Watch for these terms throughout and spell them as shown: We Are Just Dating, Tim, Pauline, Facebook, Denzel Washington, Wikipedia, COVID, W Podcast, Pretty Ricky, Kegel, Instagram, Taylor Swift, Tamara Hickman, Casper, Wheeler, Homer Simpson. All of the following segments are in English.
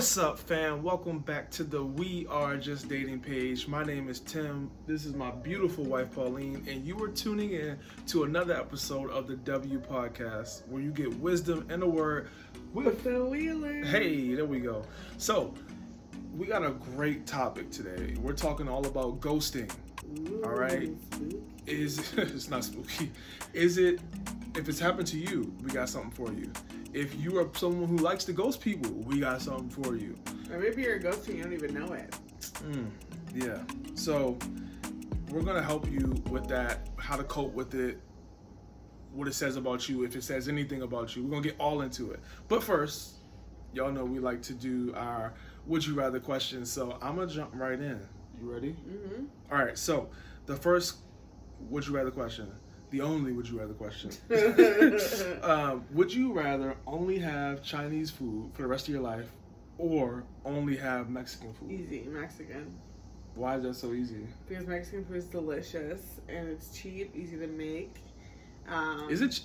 What's up, fam? Welcome back to the We Are Just Dating page. My name is Tim. This is my beautiful wife, Pauline, and you are tuning in to another episode of the W Podcast, where you get wisdom and a word with the Wheeler. Hey, there we go. So, we got a great topic today. We're talking all about ghosting. Ooh, all right? It's not spooky. If it's happened to you, we got something for you. If you are someone who likes to ghost people, we got something for you. Or maybe you're a ghost and you don't even know it. Yeah. So we're going to help you with that, how to cope with it, what it says about you, if it says anything about you. We're going to get all into it. But first, y'all know we like to do our Would You Rather questions. So I'm going to jump right in. You ready? Mm-hmm. All right. So the first Would You Rather question. The only would you rather question. Would you rather only have Chinese food for the rest of your life or only have Mexican food? Easy, Mexican. Why is that so easy? Because Mexican food is delicious and it's cheap, easy to make. Is it?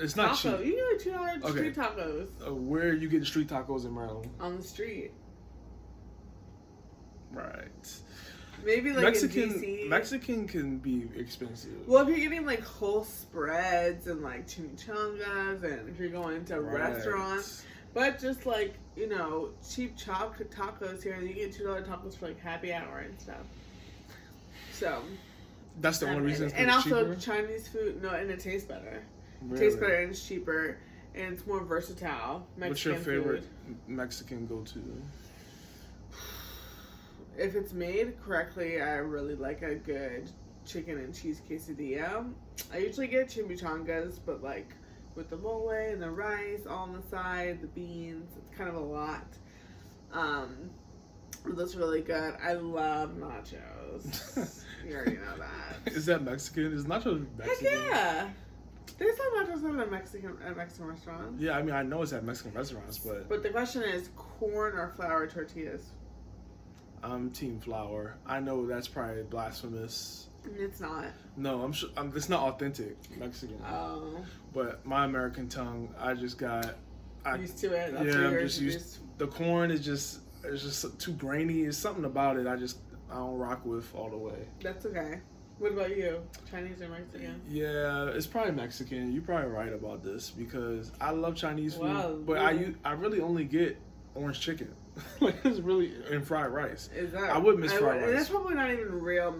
It's not taco. Cheap. You get $2 street tacos. Where are you getting street tacos in Maryland? On the street. Right. Maybe like Mexican can be expensive. Well, if you're getting like whole spreads and like chimichangas, and if you're going to restaurants, but just like, you know, cheap chopped tacos here, and you get $2 tacos for like happy hour and stuff. So that's the only reason. And also cheaper? Chinese food, and it tastes better. Really? It tastes better and it's cheaper and it's more versatile. Mexican What's your favorite food? Mexican go-to? If it's made correctly, I really like a good chicken and cheese quesadilla. I usually get chimichangas, but like with the mole and the rice, all on the side, the beans, it's kind of a lot. That's really good. I love nachos. You already know that. Is that Mexican? Is nachos Mexican? Heck yeah. There's some nachos at Mexican restaurants. Yeah, I mean, I know it's at Mexican restaurants, but the question is corn or flour tortillas. I'm team flour. I know that's probably blasphemous. It's not. No, I'm sure. It's not authentic Mexican. Oh. But my American tongue, I just got. Used to it. That's yeah, I'm just used. The corn is just. It's just too grainy. It's something about it. I don't rock with all the way. That's okay. What about you? Chinese or Mexican? Yeah, it's probably Mexican. You're probably right about this because I love Chinese food, but I really only get orange chicken. Like it's really and fried rice. Is that, I would miss fried rice. That's probably not even real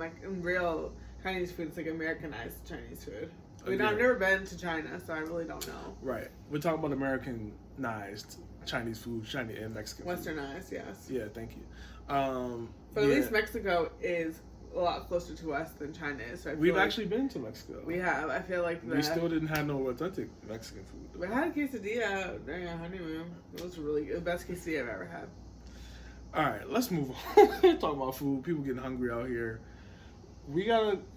Chinese food. It's like Americanized Chinese food. I've never been to China, so I really don't know. Right, we're talking about Americanized Chinese food, Chinese and Mexican. Westernized, food. Yes. Yeah, thank you. But at least Mexico is a lot closer to us than China is. So we've actually been to Mexico. We have. I feel like we still didn't have no authentic Mexican food. Though. We had a quesadilla during our honeymoon. It was really good. The best quesadilla I've ever had. All right, let's move on. Talk about food. People getting hungry out here.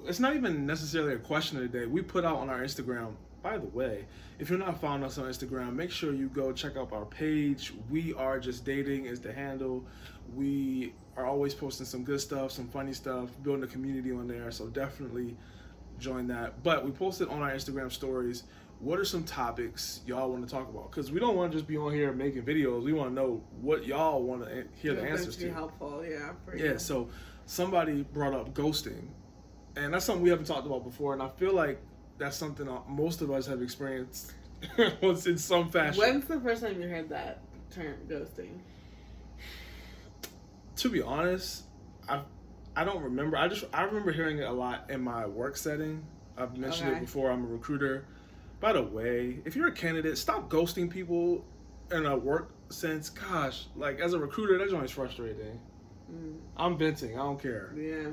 It's not even necessarily a question of the day. We put out on our Instagram. By the way, if you're not following us on Instagram, make sure you go check out our page. We Are Just Dating is the handle. We are always posting some good stuff, some funny stuff, building a community on there. So definitely join that. But we posted on our Instagram stories. What are some topics y'all want to talk about? Because we don't want to just be on here making videos. We want to know what y'all want to hear the answers to. Be helpful, yeah. Yeah. So somebody brought up ghosting, and that's something we haven't talked about before. And I feel like that's something most of us have experienced once in some fashion. When's the first time you heard that term, ghosting? To be honest, I don't remember. I remember hearing it a lot in my work setting. I've mentioned it before. I'm a recruiter. By the way, if you're a candidate, stop ghosting people in a work sense. Gosh, like as a recruiter, that joint's frustrating. I'm venting. I don't care. Yeah,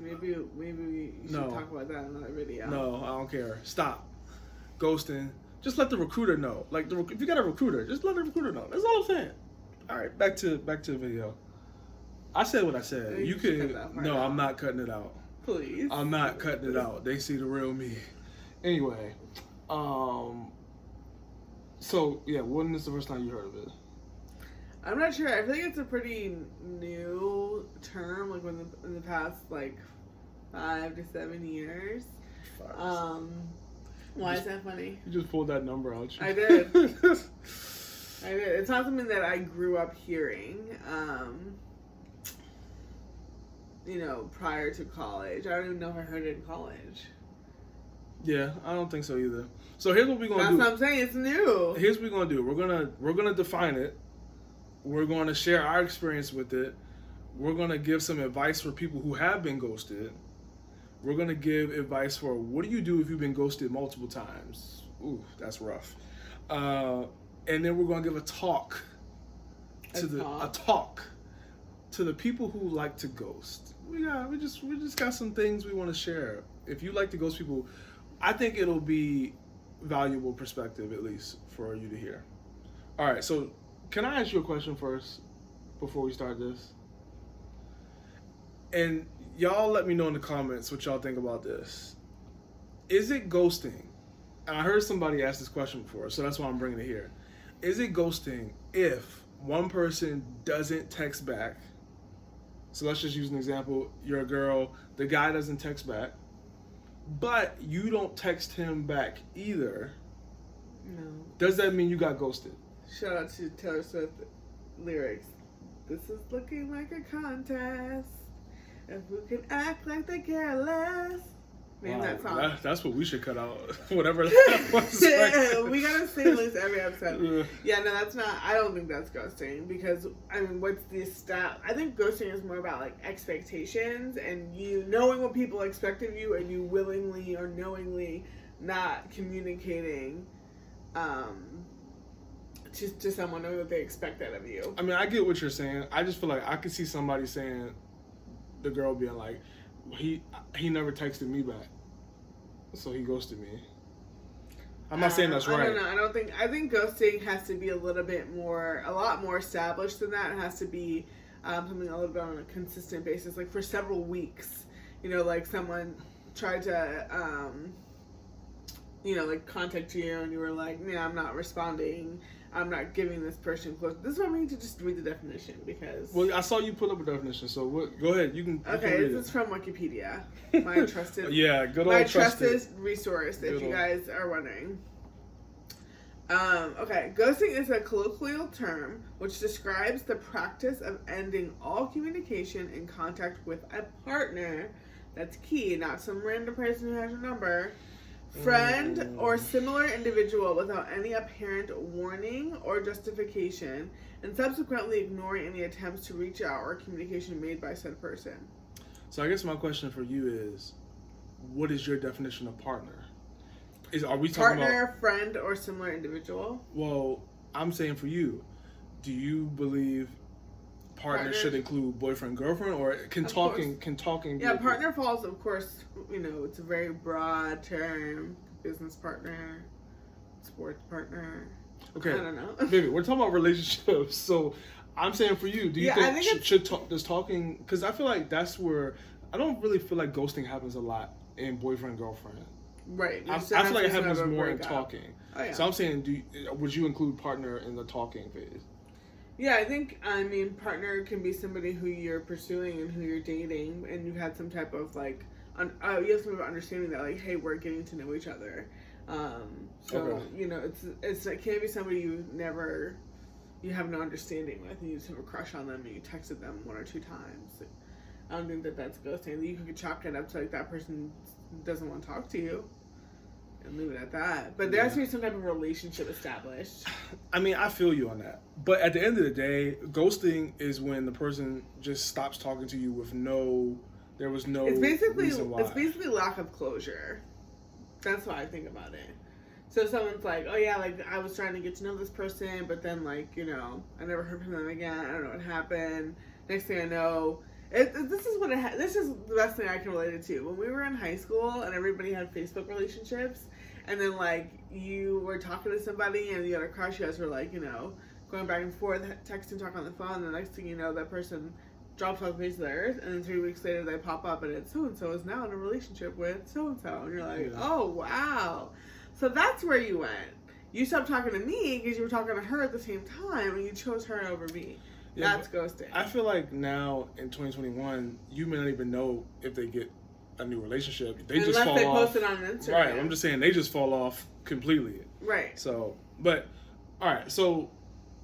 maybe we should talk about that in another video. No, I don't care. Stop ghosting. Just let the recruiter know. Like, if you got a recruiter, just let the recruiter know. That's all I'm saying. All right, back to the video. I said what I said. Maybe you could. No, I'm not cutting it out. Please. I'm not cutting it out. They see the real me. Anyway. So yeah, when is the first time you heard of it? I'm not sure. I feel like it's a pretty new term, like in the past like 5 to 7 years. Why is that funny? You just pulled that number out. I did. I did. It's not something that I grew up hearing, you know, prior to college. I don't even know if I heard it in college. Yeah, I don't think so either. So here's what we're gonna do. That's what I'm saying. It's new. Here's what we're gonna do. We're gonna define it. We're gonna share our experience with it. We're gonna give some advice for people who have been ghosted. We're gonna give advice for what do you do if you've been ghosted multiple times. Ooh, that's rough. And then we're gonna give a talk to the people who like to ghost. We just got some things we want to share. If you like to ghost people, I think it'll be valuable perspective, at least, for you to hear. All right, so can I ask you a question first before we start this? And y'all let me know in the comments what y'all think about this. Is it ghosting? And I heard somebody ask this question before, so that's why I'm bringing it here. Is it ghosting if one person doesn't text back? So let's just use an example. You're a girl. The guy doesn't text back. But you don't text him back either. No. Does that mean you got ghosted? Shout out to Taylor Swift lyrics. This is looking like a contest. If we can act like they care less. Name that song. That's what we should cut out. Whatever that was. Like. We gotta sing this every episode. Yeah, no, that's not. I don't think that's ghosting because I mean, what's the stat? I think ghosting is more about like expectations and you knowing what people expect of you and you willingly or knowingly not communicating to someone or that they expect that of you. I mean, I get what you're saying. I just feel like I could see somebody saying, the girl being like, he never texted me back, so he ghosted me. I'm not saying that's right. I don't know. I think ghosting has to be a lot more established than that. It has to be something a little bit on a consistent basis, like for several weeks. You know, like someone tried to, you know, like contact you, and you were like, "Nah, I'm not responding. I'm not giving this person close." This is what I mean to just read the definition because. Well, I saw you put up a definition, so what, go ahead. You can. Okay, this is from Wikipedia. My trusted. Yeah, good old my trusted resource. If you guys are wondering. Okay, ghosting is a colloquial term which describes the practice of ending all communication and contact with a partner. That's key, not some random person who has your number. Friend or similar individual without any apparent warning or justification, and subsequently ignoring any attempts to reach out or communication made by said person. So I guess my question for you is, what is your definition of partner? Are we talking about friend, or similar individual? Well, I'm saying for you, do you believe partner should include boyfriend, girlfriend, or can talking? Yeah, partner falls, of course. You know, it's a very broad term. Business partner, sports partner. Okay, I don't know. Baby, we're talking about relationships, so I'm saying for you, do you think Because I feel like that's where I don't really feel like ghosting happens a lot in boyfriend, girlfriend. Right. I feel like it happens more in talking. Oh, yeah. So I'm saying, would you include partner in the talking phase? Yeah, I mean, partner can be somebody who you're pursuing and who you're dating, and you've had some type of, like, you have some understanding that, like, hey, we're getting to know each other. You know, it can't be somebody you have no understanding with, and you just have a crush on them, and you texted them one or two times. I don't think that's ghosting. You could chalk it up to, like, that person doesn't want to talk to you. And leave it at that. But there has to be some type of relationship established. I mean, I feel you on that. But at the end of the day, ghosting is when the person just stops talking to you with no reason why. It's basically lack of closure. That's why I think about it. So someone's like, oh yeah, like I was trying to get to know this person, but then like, you know, I never heard from them again. I don't know what happened. Next thing I know, this is the best thing I can relate it to. When we were in high school and everybody had Facebook relationships, and then like you were talking to somebody and you had a crush, you guys were like, you know, going back and forth, texting, talking on the phone. The next thing you know, that person drops off the face of the earth, and then 3 weeks later they pop up and it's so and so is now in a relationship with so and so, and you're like, oh wow. So that's where you went. You stopped talking to me because you were talking to her at the same time, and you chose her over me. Yeah, that's ghosting. I feel like now in 2021, you may not even know if they get a new relationship. Unless they post it on Instagram. Right. I'm just saying they just fall off completely. Right. So, but all right. So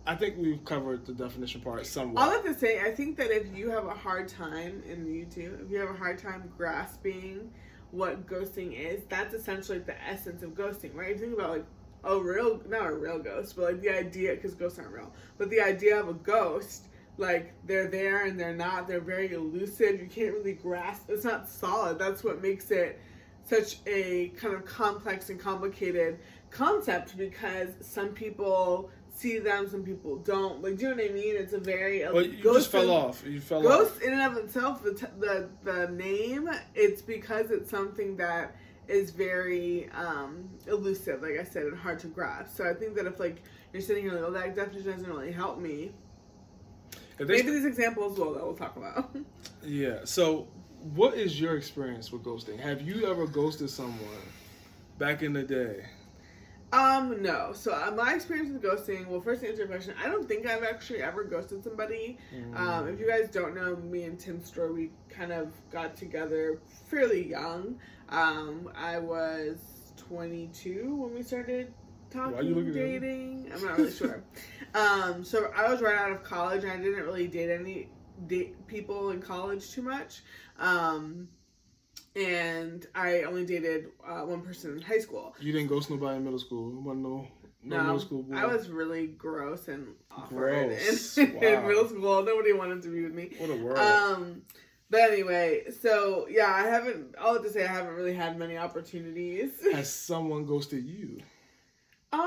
I think we've covered the definition part somewhat. I'll have to say, I think that if you have a hard time, and you do, if you have a hard time grasping what ghosting is, that's essentially the essence of ghosting, right? You think about like a real, not a real ghost, but like the idea, because ghosts aren't real, but the idea of a ghost, like they're there and they're not, they're very elusive, you can't really grasp, it's not solid. That's what makes it such a kind of complex and complicated concept, because some people see them, some people don't. Like, do you know what I mean? It's a very... Well, you just fell off. You fell off. Ghost in and of itself, the name, it's because it's something that is very elusive, like I said, and hard to grasp. So I think that if, like, you're sitting here like, oh, that definition doesn't really help me. Maybe these examples will, that we'll talk about. Yeah. So what is your experience with ghosting? Have you ever ghosted someone back in the day? No. So my experience with ghosting, well, first to answer your question, I don't think I've actually ever ghosted somebody. If you guys don't know, me and Tim's story, we kind of got together fairly young. I was 22 when we started talking, dating. I'm not really sure. So I was right out of college, and I didn't really date any people in college too much. And I only dated one person in high school. You didn't ghost nobody in middle school. No middle school boy. I was really gross and awkward. In middle school. Nobody wanted to be with me. What a world. But anyway, so yeah, I'll have to say I haven't really had many opportunities. Has someone ghosted you? I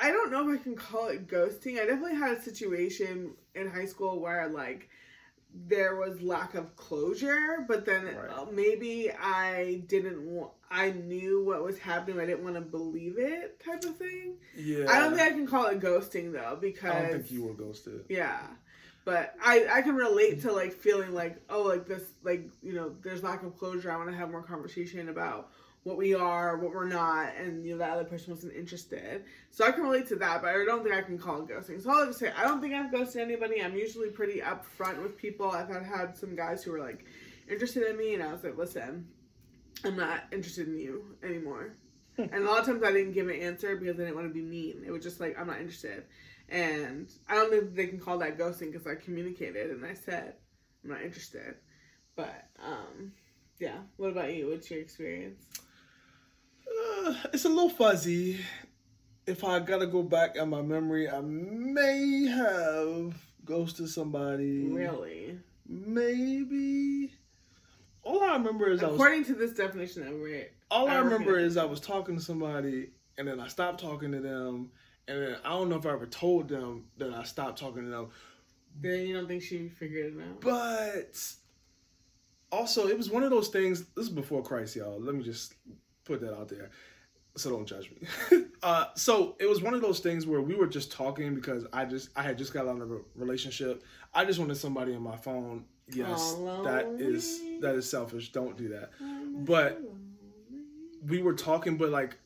don't know if I can call it ghosting. I definitely had a situation in high school where like there was lack of closure, but then maybe I knew what was happening, I didn't want to believe it, type of thing. Yeah. I don't think I can call it ghosting though, because I don't think you were ghosted. Yeah. But I can relate to like feeling like, oh, like this, like, you know, there's lack of closure, I want to have more conversation about what we are, what we're not, and, you know, that other person wasn't interested. So I can relate to that, but I don't think I can call it ghosting. So I'll just say, I don't think I've ghosted anybody. I'm usually pretty upfront with people. I've had some guys who were, like, interested in me, and I was like, listen, I'm not interested in you anymore. And a lot of times I didn't give an answer because I didn't want to be mean. It was just like, I'm not interested. And I don't think they can call that ghosting because I communicated and I said, I'm not interested. But, yeah. What about you? What's your experience? It's a little fuzzy. If I gotta go back in my memory, I may have ghosted somebody. Really? Maybe. All I remember is according to this definition that we're at. All I remember is I was talking to somebody, and then I stopped talking to them, and then I don't know if I ever told them that I stopped talking to them. Then you don't think she figured it out? But also, it was one of those things. This is before Christ, y'all. Let me just put that out there, so don't judge me. So it was one of those things where we were just talking because I had just got out of a relationship. I just wanted somebody on my phone. Yes, that is selfish. Don't do that. But we were talking, but like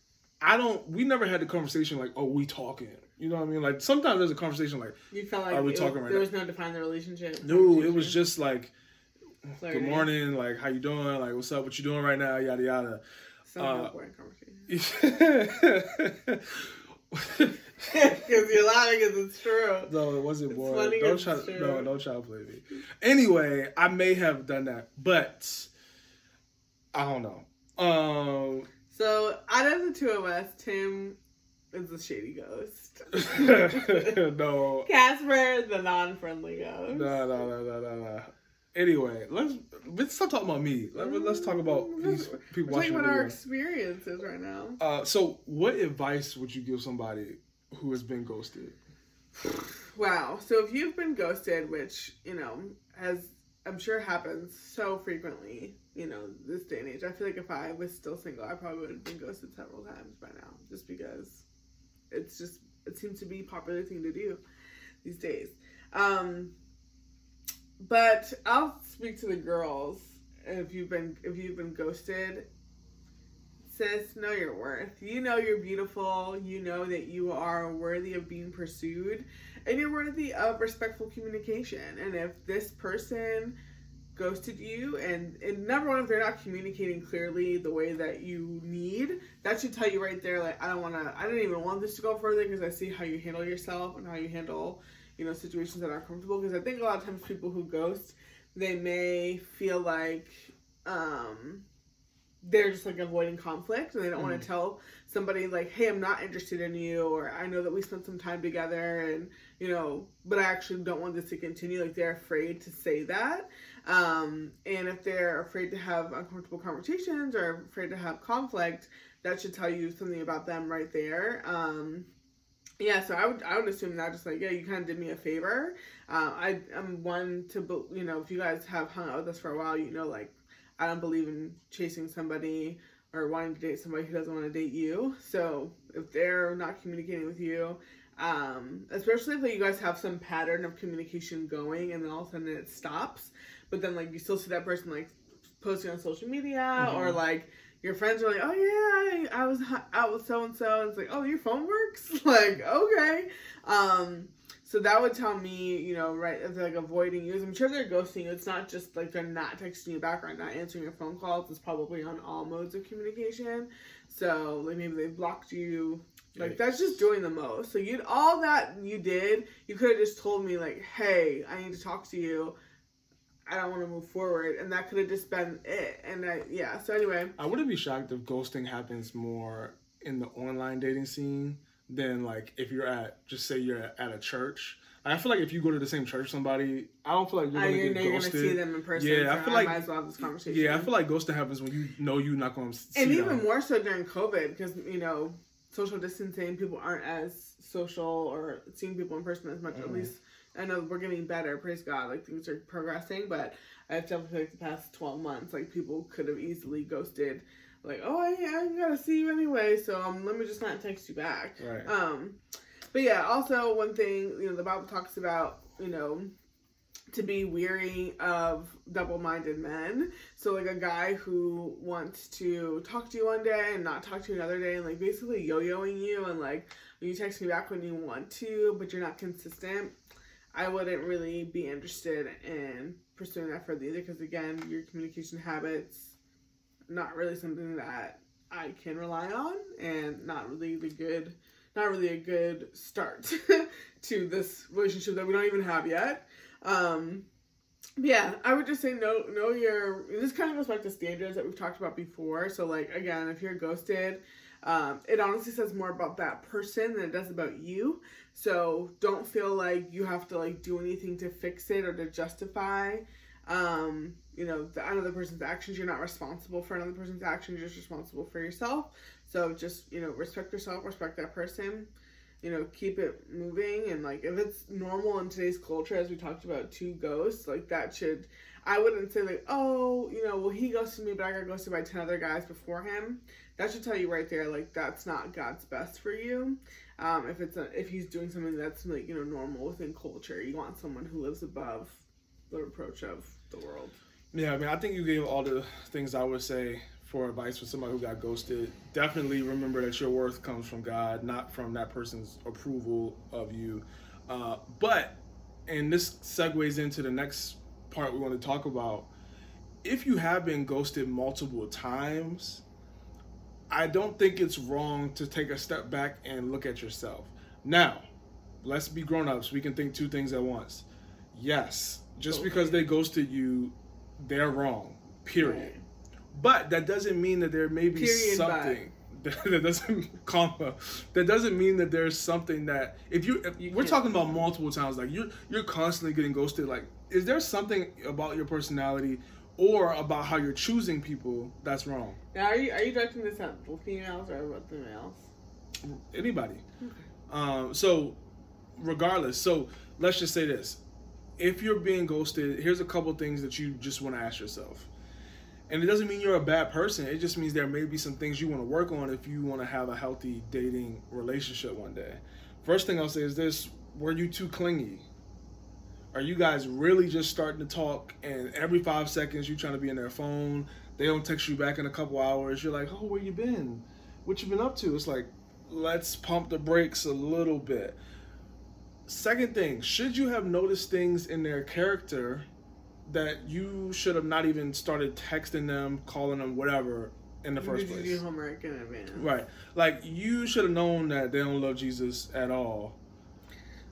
we never had the conversation like, oh, we talking. You know what I mean? Like sometimes there's a conversation like, you felt like are we talking right now? There was no defining the relationship. No, it was just like, flirting. Good morning, like how you doing? Like what's up? What you doing right now? Yada yada. Because you're lying because it's true. No, it wasn't boring. Don't try to play me. Anyway, I may have done that, but I don't know. So out of the two of us, Tim is the shady ghost. No. Casper, the non-friendly ghost. No. Anyway, let's stop talking about me. Let's talk about these people watching. We're talking about our experiences right now. So what advice would you give somebody who has been ghosted? Wow. So if you've been ghosted, which, you know, as I'm sure happens so frequently, you know, this day and age. I feel like if I was still single, I probably would have been ghosted several times by now, just because it seems to be a popular thing to do these days. But I'll speak to the girls. If you've been ghosted, sis, know your worth. You know you're beautiful. You know that you are worthy of being pursued, and you're worthy of respectful communication. And if this person ghosted you, and number one, if they're not communicating clearly the way that you need, that should tell you right there, like, I don't even want this to go further, because I see how you handle yourself and how you handle, you know, situations that aren't comfortable. Because I think a lot of times people who ghost, they may feel like they're just like avoiding conflict, and they don't want to tell somebody like, hey, I'm not interested in you, or I know that we spent some time together, and, you know, but I actually don't want this to continue. Like, they're afraid to say that. And if they're afraid to have uncomfortable conversations or afraid to have conflict, that should tell you something about them right there. Yeah, so I would assume that, just like, yeah, you kind of did me a favor. I'm one to, you know, if you guys have hung out with us for a while, you know, like, I don't believe in chasing somebody or wanting to date somebody who doesn't want to date you. So if they're not communicating with you, especially if, like, you guys have some pattern of communication going and then all of a sudden it stops, but then, like, you still see that person, like, posting on social media, or, like, your friends are like, oh, yeah, I was out with so-and-so. And it's like, oh, your phone works? Like, okay. So that would tell me, you know, right, if they're, like, avoiding you. I'm sure they're ghosting you. It's not just, like, they're not texting you back or not answering your phone calls. It's probably on all modes of communication. So, like, maybe they blocked you. Like, that's just doing the most. So, all that you did, you could have just told me, like, hey, I need to talk to you. I don't want to move forward. And that could have just been it. And, so anyway. I wouldn't be shocked if ghosting happens more in the online dating scene than, like, if you're at, just say you're at a church. I feel like if you go to the same church with somebody, I don't feel like you're going to get ghosted. You're going to see them in person. Yeah, so I feel like I might as well have this conversation. Yeah, I feel like ghosting happens when you know you're not going to see them. And even more so during COVID, because, you know, social distancing, people aren't as social or seeing people in person as much. At least I know we're getting better, praise God, like, things are progressing, but I definitely feel like the past 12 months, like, people could have easily ghosted, like, oh, yeah, I gotta see you anyway, so let me just not text you back. Right. But yeah, also one thing, you know, the Bible talks about, you know, to be weary of double-minded men. So, like, a guy who wants to talk to you one day and not talk to you another day, and, like, basically yo-yoing you, and, like, you text me back when you want to, but you're not consistent. I wouldn't really be interested in pursuing that further either, because, again, your communication habits, not really something that I can rely on, and not really a good start to this relationship that we don't even have yet. Yeah, I would just say know your, this kind of goes back to standards that we've talked about before. So, like, again, if you're ghosted, it honestly says more about that person than it does about you. So don't feel like you have to, like, do anything to fix it or to justify, you know, another person's actions. You're not responsible for another person's actions. You're just responsible for yourself. So just, you know, respect yourself, respect that person, you know, keep it moving. And, like, if it's normal in today's culture, as we talked about, two ghosts, like, that should, I wouldn't say, like, oh, you know, well, he ghosted me, but I got ghosted by 10 other guys before him. That should tell you right there, like, that's not God's best for you. If he's doing something that's, like, you know, normal within culture, you want someone who lives above the reproach of the world. Yeah, I mean, I think you gave all the things I would say for advice for somebody who got ghosted. Definitely remember that your worth comes from God, not from that person's approval of you. But this segues into the next part we want to talk about. If you have been ghosted multiple times, I don't think it's wrong to take a step back and look at yourself. Now, let's be grown-ups. We can think two things at once. Yes, just because they ghosted you, they're wrong, period. Right. But that doesn't mean that there may be something that doesn't mean that there's something that if we're talking about multiple times, like, you're constantly getting ghosted. Like, is there something about your personality or about how you're choosing people that's wrong? Now, are you directing this at the females or about the males? Anybody. Okay. So regardless, let's just say this. If you're being ghosted, here's a couple things that you just want to ask yourself. And it doesn't mean you're a bad person. It just means there may be some things you want to work on if you want to have a healthy dating relationship one day. First thing I'll say is this: were you too clingy? Are you guys really just starting to talk and every 5 seconds you're trying to be in their phone? They don't text you back in a couple hours. You're like, oh, where you been? What you been up to? It's like, let's pump the brakes a little bit. Second thing, should you have noticed things in their character that you should have not even started texting them, calling them, whatever, in the first place. You do homework in advance. Right. Like, you should have known that they don't love Jesus at all.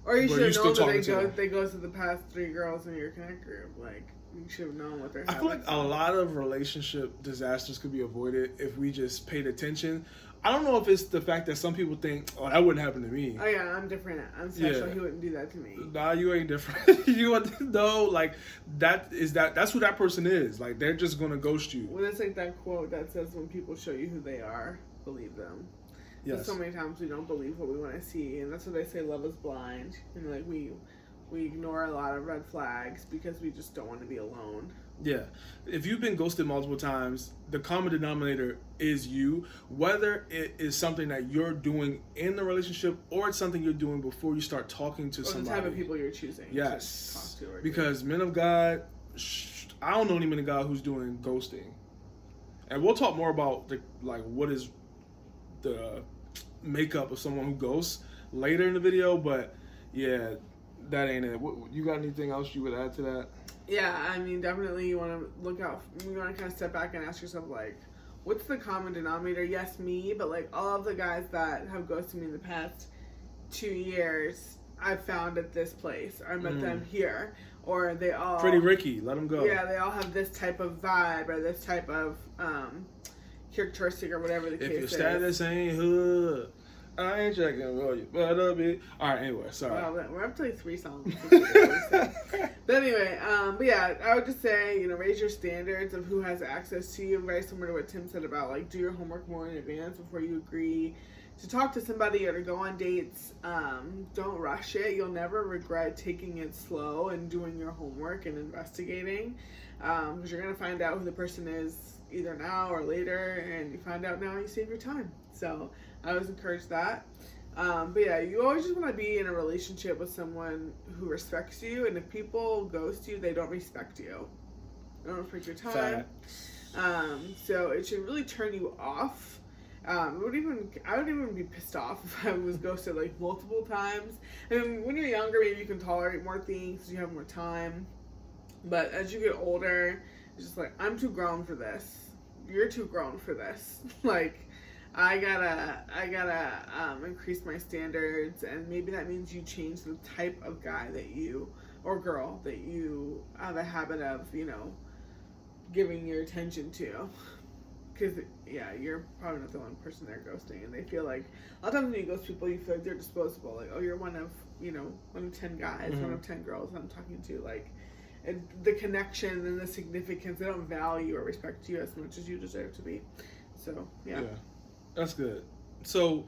Or you should have known that they go to the past three girls in your connect group. Like, you should have known what they're having. I feel like a lot of relationship disasters could be avoided if we just paid attention. I don't know if it's the fact that some people think, oh, that wouldn't happen to me. Oh, yeah, I'm different. I'm special. Yeah. He wouldn't do that to me. Nah, you ain't different. That's who that person is. Like, they're just going to ghost you. Well, it's like that quote that says, when people show you who they are, believe them. Yes. But so many times we don't believe what we want to see. And that's what they say, love is blind. And, like, we ignore a lot of red flags because we just don't want to be alone. Yeah. If you've been ghosted multiple times, the common denominator is you. Whether it is something that you're doing in the relationship or it's something you're doing before you start talking to somebody. Or the type of people you're choosing to talk to. Because men of God, I don't know any men of God who's doing ghosting. And we'll talk more about what is the makeup of someone who ghosts later in the video. But, yeah, that ain't it. You got anything else you would add to that? Yeah, I mean, definitely you want to look out. You want to kind of step back and ask yourself, like, what's the common denominator? Yes, me, but, like, all of the guys that have ghosted me in the past 2 years, I found at this place. I met them here. Or they all... Pretty Ricky, let them go. Yeah, they all have this type of vibe or this type of characteristic or whatever the case is. If your status ain't hood, I ain't checking with you, but I'll be... All right, anyway, sorry. Wow, we're up to, like, 3 songs. But anyway, but yeah, I would just say, raise your standards of who has access to you. Very similar to what Tim said about, like, do your homework more in advance before you agree to talk to somebody or to go on dates. Don't rush it. You'll never regret taking it slow and doing your homework and investigating. Because you're going to find out who the person is either now or later. And you find out now, you save your time. So... I always encourage that. But yeah, you always just want to be in a relationship with someone who respects you. And if people ghost you, they don't respect you. They don't respect your time. So it should really turn you off. I would even be pissed off if I was ghosted like multiple times. I mean, when you're younger, maybe you can tolerate more things because you have more time. But as you get older, it's just like, I'm too grown for this. You're too grown for this. Like... I gotta increase my standards, and maybe that means you change the type of guy that you, or girl, that you have a habit of, giving your attention to. Because, yeah, you're probably not the only person they're ghosting, and they feel like, a lot of times when you ghost people, you feel like they're disposable. Like, oh, you're one of 10 guys, mm-hmm. one of 10 girls I'm talking to, like, and the connection and the significance, they don't value or respect you as much as you deserve to be. So, yeah. That's good. So,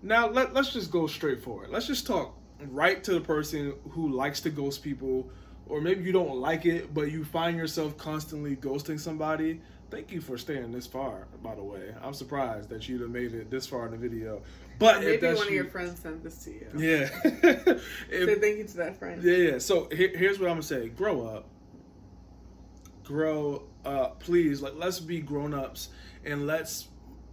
now let's just go straight forward. Let's just talk right to the person who likes to ghost people, or maybe you don't like it, but you find yourself constantly ghosting somebody. Thank you for staying this far, by the way. I'm surprised that you'd have made it this far in the video. But maybe one of your friends sent this to you. Yeah. So thank you to that friend. Yeah. So, here's what I'm going to say. Grow up, please. Like, let's be grown-ups, and let's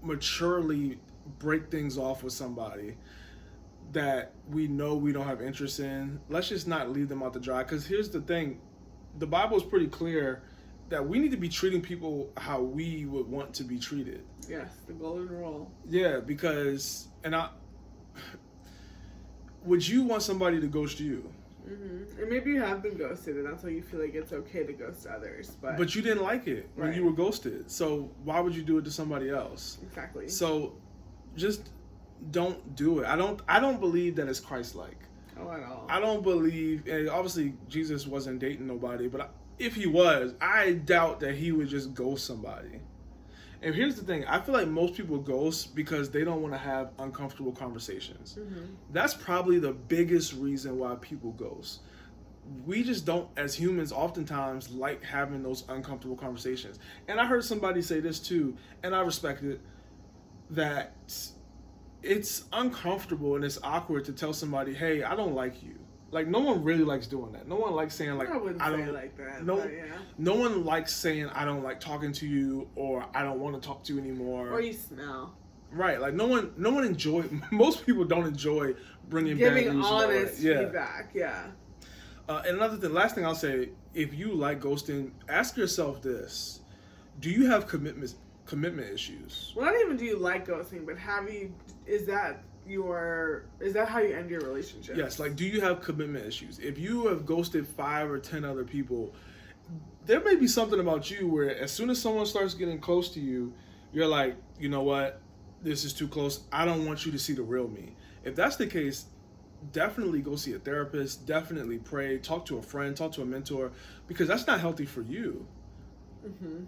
maturely break things off with somebody that we know we don't have interest in. Let's just not leave them out to dry. Because here's the thing, the Bible is pretty clear that we need to be treating people how we would want to be treated. Yes, the golden rule. Yeah, because would you want somebody to ghost you? Mm-hmm. And maybe you have been ghosted, and that's why you feel like it's okay to ghost others. But you didn't like it when you were ghosted. So why would you do it to somebody else? Exactly. So just don't do it. I don't believe that it's Christ-like. Oh, at all. I don't believe, and obviously Jesus wasn't dating nobody, but if he was, I doubt that he would just ghost somebody. And here's the thing. I feel like most people ghost because they don't want to have uncomfortable conversations. Mm-hmm. That's probably the biggest reason why people ghost. We just don't, as humans, oftentimes like having those uncomfortable conversations. And I heard somebody say this too, and I respect it, that it's uncomfortable and it's awkward to tell somebody, hey, I don't like you. Like, no one really likes doing that. No one likes saying, like, I don't like that. No, yeah. No one likes saying, I don't like talking to you, or I don't want to talk to you anymore. Or you smell. Right. Like, no one enjoys, most people don't enjoy giving bad news. Giving honest feedback. Yeah. And another thing, last thing I'll say, if you like ghosting, ask yourself this: do you have commitment issues? Well, not even do you like ghosting, but have you? Is that how you end your relationship? Yes. Like, do you have commitment issues? If you have ghosted 5 or 10 other people, there may be something about you where as soon as someone starts getting close to you, you're like, you know what? This is too close. I don't want you to see the real me. If that's the case, definitely go see a therapist. Definitely pray. Talk to a friend. Talk to a mentor, because that's not healthy for you. Mm-hmm.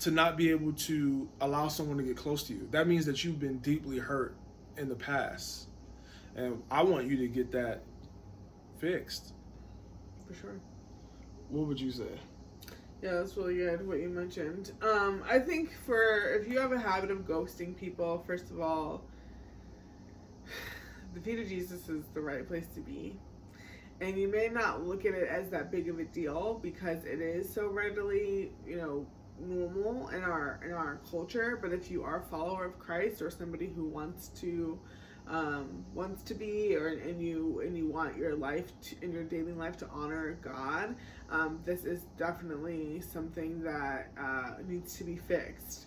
To not be able to allow someone to get close to you. That means that you've been deeply hurt in the past. And I want you to get that fixed. For sure. What would you say? Yeah, that's really good, what you mentioned. I think if you have a habit of ghosting people, first of all, the feet of Jesus is the right place to be. And you may not look at it as that big of a deal because it is so readily, normal in our culture. But if you are a follower of Christ or somebody who wants to be, and you want your life in your daily life to honor God, this is definitely something that needs to be fixed,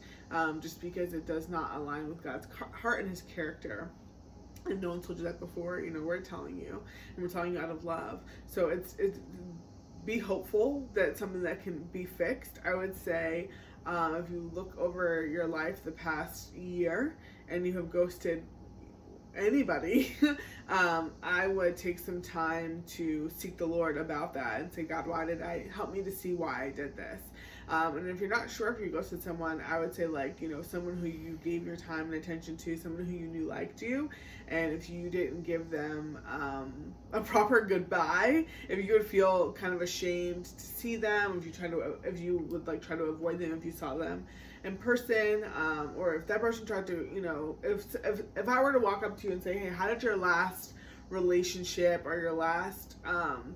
just because it does not align with God's heart and His character. And no one told you that before. We're telling you, and we're telling you out of love. So it's be hopeful that something that can be fixed. I would say, if you look over your life the past year and you have ghosted anybody, I would take some time to seek the Lord about that and say, God, help me to see why I did this. And if you're not sure if you ghosted someone, I would say, someone who you gave your time and attention to, someone who you knew liked you, and if you didn't give them a proper goodbye, if you would feel kind of ashamed to see them, if you would try to avoid them if you saw them in person, or if that person tried to, if I were to walk up to you and say, hey, how did your last relationship or your last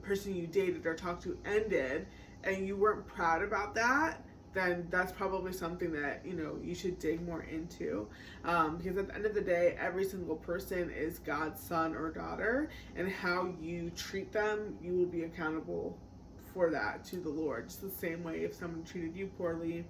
person you dated or talked to ended, and you weren't proud about that, then that's probably something that, you should dig more into. Because at the end of the day, every single person is God's son or daughter, and how you treat them, you will be accountable for that to the Lord. Just the same way if someone treated you poorly,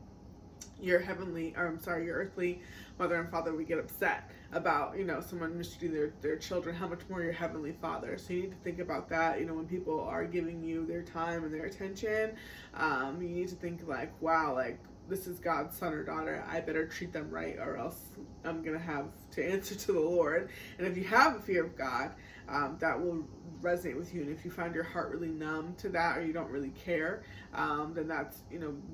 your earthly mother and father would get upset about, someone mistreating their children, how much more your heavenly father. So you need to think about that, when people are giving you their time and their attention, you need to think like, wow, like this is God's son or daughter. I better treat them right or else I'm going to have to answer to the Lord. And if you have a fear of God, that will resonate with you. And if you find your heart really numb to that, or you don't really care, then that's,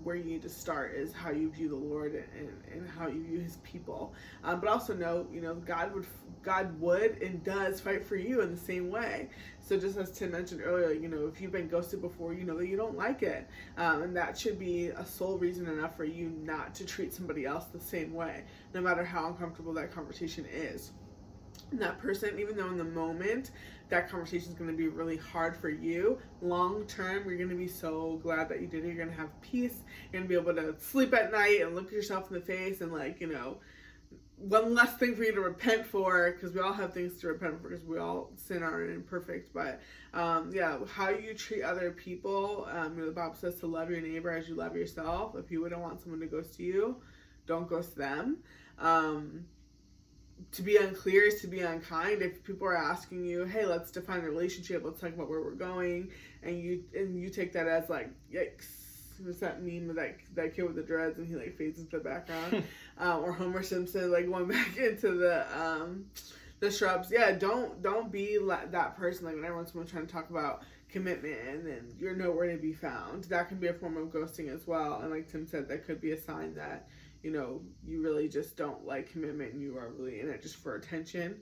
where you need to start, is how you view the Lord and how you view His people. But also know, God would and does fight for you in the same way. So just as Tim mentioned earlier, if you've been ghosted before, that you don't like it. And that should be a sole reason enough for you not to treat somebody else the same way, no matter how uncomfortable that conversation is. And that person, even though in the moment that conversation is going to be really hard for you, long term you're going to be so glad that you did it. You're going to have peace. You're going to be able to sleep at night and look yourself in the face and one less thing for you to repent for, because we all have things to repent for, because we all sin, are imperfect. But how you treat other people, the Bible says to love your neighbor as you love yourself. If you wouldn't want someone to ghost you, don't ghost them. To be unclear is to be unkind. If people are asking you, hey, let's define a relationship, let's talk about where we're going, and you take that as like, yikes. What's that meme of that kid with the dreads and he fades into the background? Or Homer Simpson going back into the shrubs. Yeah, don't be that person. When everyone's trying to talk about commitment and you're nowhere to be found, that can be a form of ghosting as well. And like Tim said, that could be a sign that you really just don't like commitment and you are really in it just for attention.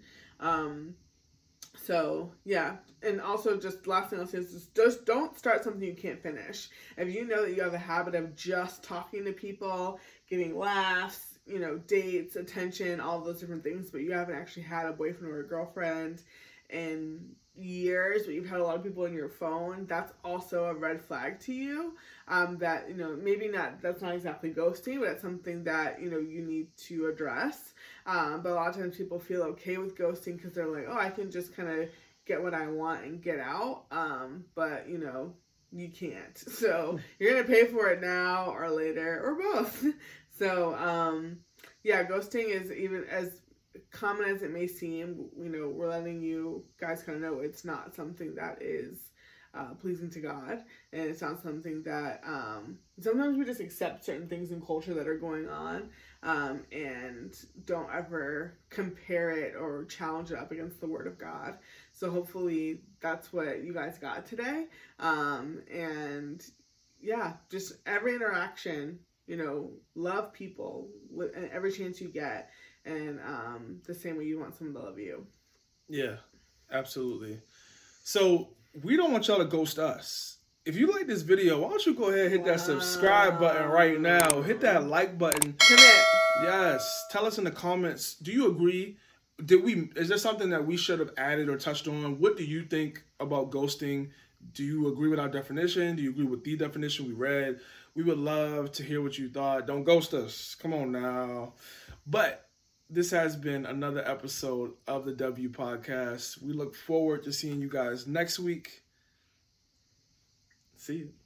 So yeah, and also just last thing I'll say is just don't start something you can't finish. If you know that you have a habit of just talking to people, getting laughs, dates, attention, all those different things, but you haven't actually had a boyfriend or a girlfriend in years, but you've had a lot of people in your phone, that's also a red flag to you. That, maybe not, that's not exactly ghosting, but it's something that, you need to address. But a lot of times people feel okay with ghosting because they're like, oh, I can just kind of get what I want and get out. But you know, you can't. So you're gonna pay for it now or later or both. So yeah, ghosting is, even as common as it may seem, you know, we're letting you guys kind of know it's not something that is pleasing to God, and it's not something that sometimes we just accept certain things in culture that are going on, and don't ever compare it or challenge it up against the Word of God. So hopefully that's what you guys got today. And yeah, just every interaction, you know, love people and every chance you get, and the same way you want someone to love you. Yeah, absolutely. So we don't want y'all to ghost us. If you like this video, why don't you go ahead and hit that subscribe button right now. Hit that like button. Hit it. Yes. Tell us in the comments, do you agree? Is there something that we should have added or touched on? What do you think about ghosting? Do you agree with our definition? Do you agree with the definition we read? We would love to hear what you thought. Don't ghost us. Come on now. But this has been another episode of the W Podcast. We look forward to seeing you guys next week. See you.